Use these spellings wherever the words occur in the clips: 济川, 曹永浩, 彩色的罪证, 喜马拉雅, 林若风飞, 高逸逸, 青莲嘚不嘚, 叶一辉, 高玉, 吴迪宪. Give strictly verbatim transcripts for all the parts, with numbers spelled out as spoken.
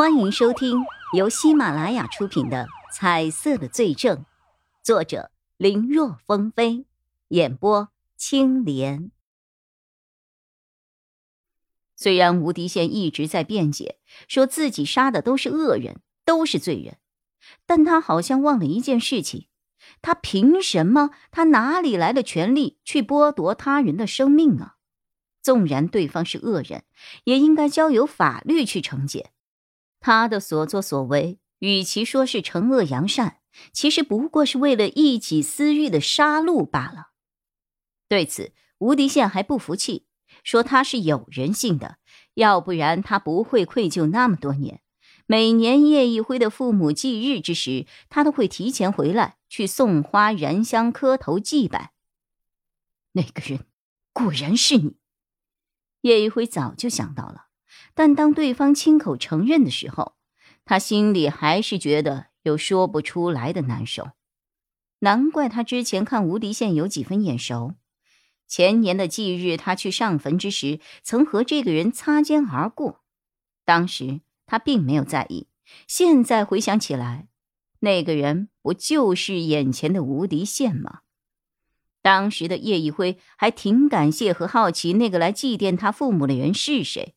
欢迎收听由喜马拉雅出品的《彩色的罪证》，作者林若风飞，演播青莲。虽然吴迪宪一直在辩解，说自己杀的都是恶人，都是罪人，但他好像忘了一件事情，他凭什么，他哪里来的权利去剥夺他人的生命啊？纵然对方是恶人，也应该交由法律去惩戒。他的所作所为，与其说是惩恶扬善，其实不过是为了一己私欲的杀戮罢了。对此，吴迪宪还不服气，说他是有人性的，要不然他不会愧疚那么多年。每年叶一辉的父母忌日之时，他都会提前回来去送花燃香磕头祭拜。那个人果然是你。叶一辉早就想到了，但当对方亲口承认的时候，他心里还是觉得有说不出来的难受。难怪他之前看吴迪宪有几分眼熟，前年的忌日他去上坟之时，曾和这个人擦肩而过，当时他并没有在意，现在回想起来，那个人不就是眼前的吴迪宪吗？当时的叶一辉还挺感谢和好奇那个来祭奠他父母的人是谁，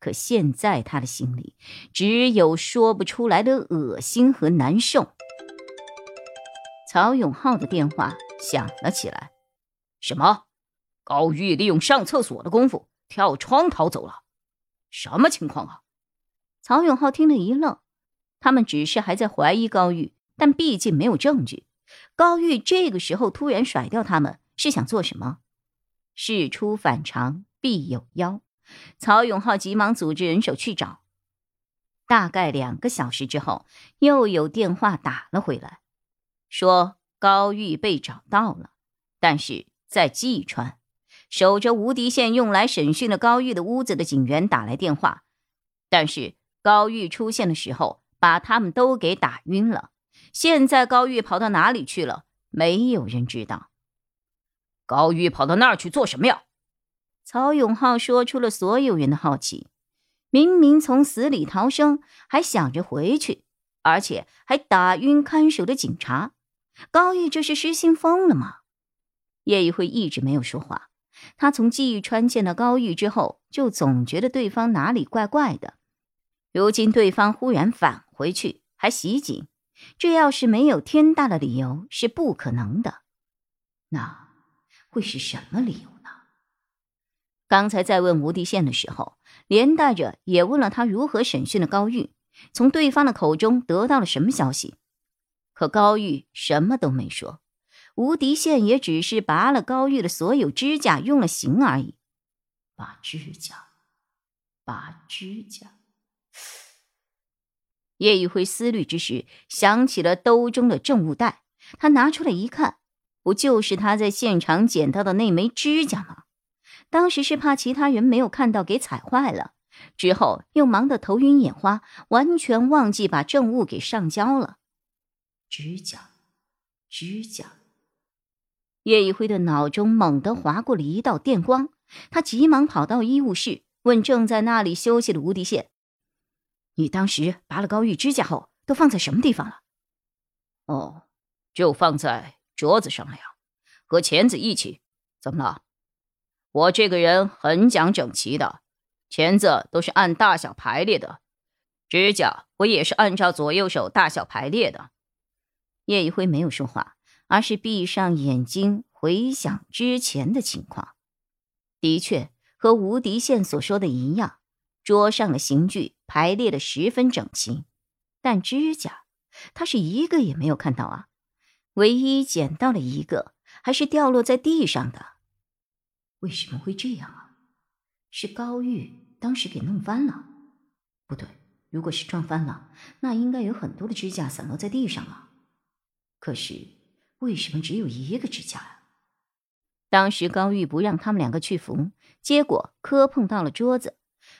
可现在他的心里只有说不出来的恶心和难受。曹永浩的电话响了起来。什么？高玉利用上厕所的功夫跳窗逃走了？什么情况啊？曹永浩听了一愣，他们只是还在怀疑高玉，但毕竟没有证据。高玉这个时候突然甩掉他们，是想做什么？事出反常必有妖，曹永浩急忙组织人手去找。大概两个小时之后，又有电话打了回来，说高玉被找到了，但是在济川。守着无敌线用来审讯了高玉的屋子的警员打来电话，但是高玉出现的时候把他们都给打晕了，现在高玉跑到哪里去了，没有人知道。高玉跑到那儿去做什么呀？曹永浩说出了所有人的好奇，明明从死里逃生，还想着回去，而且还打晕看守的警察，高玉这是失心疯了吗？叶一辉一直没有说话，他从济川见到高玉之后，就总觉得对方哪里怪怪的，如今对方忽然返回去还袭警，这要是没有天大的理由是不可能的，那会是什么理由呢？刚才在问吴迪宪的时候，连带着也问了他如何审讯的高玉，从对方的口中得到了什么消息，可高玉什么都没说，吴迪宪也只是拔了高玉的所有指甲用了刑而已。拔指甲，拔指甲。叶一辉思虑之时，想起了兜中的证物袋，他拿出来一看，不就是他在现场捡到的那枚指甲吗？当时是怕其他人没有看到给踩坏了，之后又忙得头晕眼花，完全忘记把证物给上交了。指甲，指甲。叶一辉的脑中猛地划过了一道电光，他急忙跑到医务室，问正在那里休息的吴迪宪，你当时拔了高玉指甲后都放在什么地方了？哦，就放在桌子上了呀，和钳子一起。怎么了？我这个人很讲整齐的，钳子都是按大小排列的，指甲我也是按照左右手大小排列的。叶一辉没有说话，而是闭上眼睛回想之前的情况。的确和吴迪宪所说的一样，桌上的刑具排列得十分整齐，但指甲他是一个也没有看到啊，唯一捡到了一个，还是掉落在地上的。为什么会这样啊？是高玉当时给弄翻了？不对，如果是撞翻了，那应该有很多的指甲散落在地上啊，可是为什么只有一个指甲啊？当时高玉不让他们两个去扶，结果磕碰到了桌子，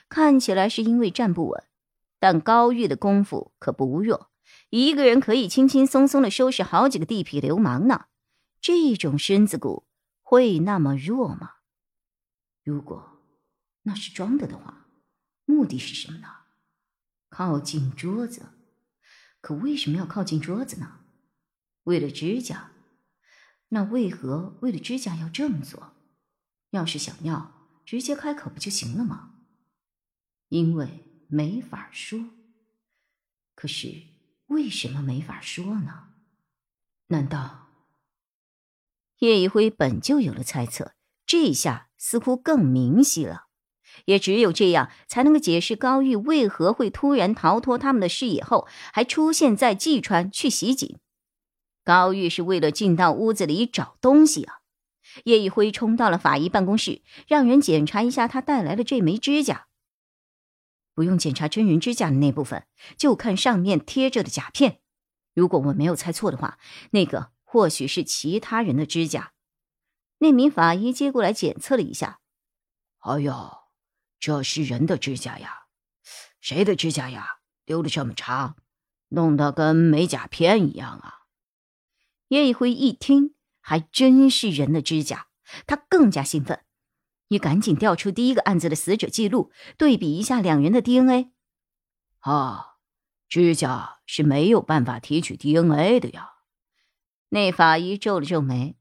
看起来是因为站不稳，但高玉的功夫可不弱，一个人可以轻轻松松地收拾好几个地痞流氓呢，这种身子骨会那么弱吗？如果那是装的的话，目的是什么呢？靠近桌子。可为什么要靠近桌子呢？为了指甲。那为何为了指甲要这么做？要是想要，直接开口不就行了吗？因为没法说。可是为什么没法说呢？难道……叶一辉本就有了猜测，这一下似乎更明晰了。也只有这样，才能够解释高玉为何会突然逃脱他们的视野后，还出现在济川去袭警。高玉是为了进到屋子里找东西啊！叶一辉冲到了法医办公室，让人检查一下他带来的这枚指甲。不用检查真人指甲的那部分，就看上面贴着的甲片。如果我没有猜错的话，那个或许是其他人的指甲。那名法医接过来检测了一下。哎呦，这是人的指甲呀！谁的指甲呀？留得这么长，弄得跟美甲片一样啊！叶一辉一听，还真是人的指甲，他更加兴奋。也赶紧调出第一个案子的死者记录，对比一下两人的 D N A。 啊，指甲是没有办法提取 D N A 的呀。那法医皱了皱眉，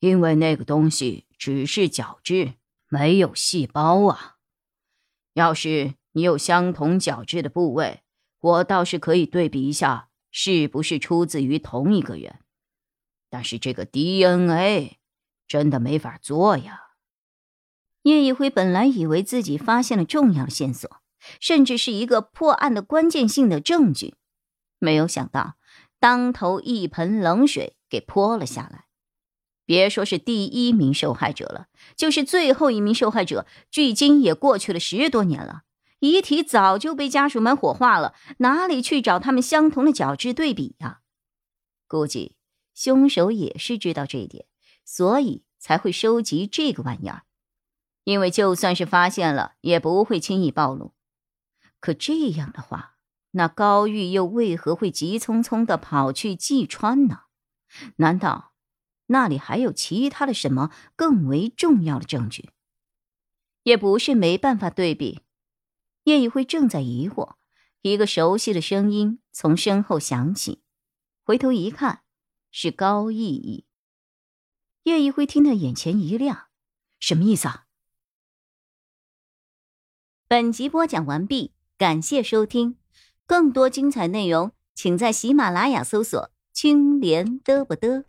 因为那个东西只是角质，没有细胞啊。要是你有相同角质的部位，我倒是可以对比一下是不是出自于同一个人，但是这个 D N A 真的没法做呀。叶一辉本来以为自己发现了重要的线索，甚至是一个破案的关键性的证据，没有想到当头一盆冷水给泼了下来。别说是第一名受害者了，就是最后一名受害者，距今也过去了十多年了，遗体早就被家属们火化了，哪里去找他们相同的角质对比呀？估计凶手也是知道这一点，所以才会收集这个玩意儿。因为就算是发现了，也不会轻易暴露。可这样的话，那高玉又为何会急匆匆地跑去济川呢？难道那里还有其他的什么更为重要的证据？也不是没办法对比。叶一辉正在疑惑，一个熟悉的声音从身后响起，回头一看，是高逸逸。叶一辉听得眼前一亮，什么意思啊？本集播讲完毕，感谢收听，更多精彩内容，请在喜马拉雅搜索“青莲嘚不嘚”。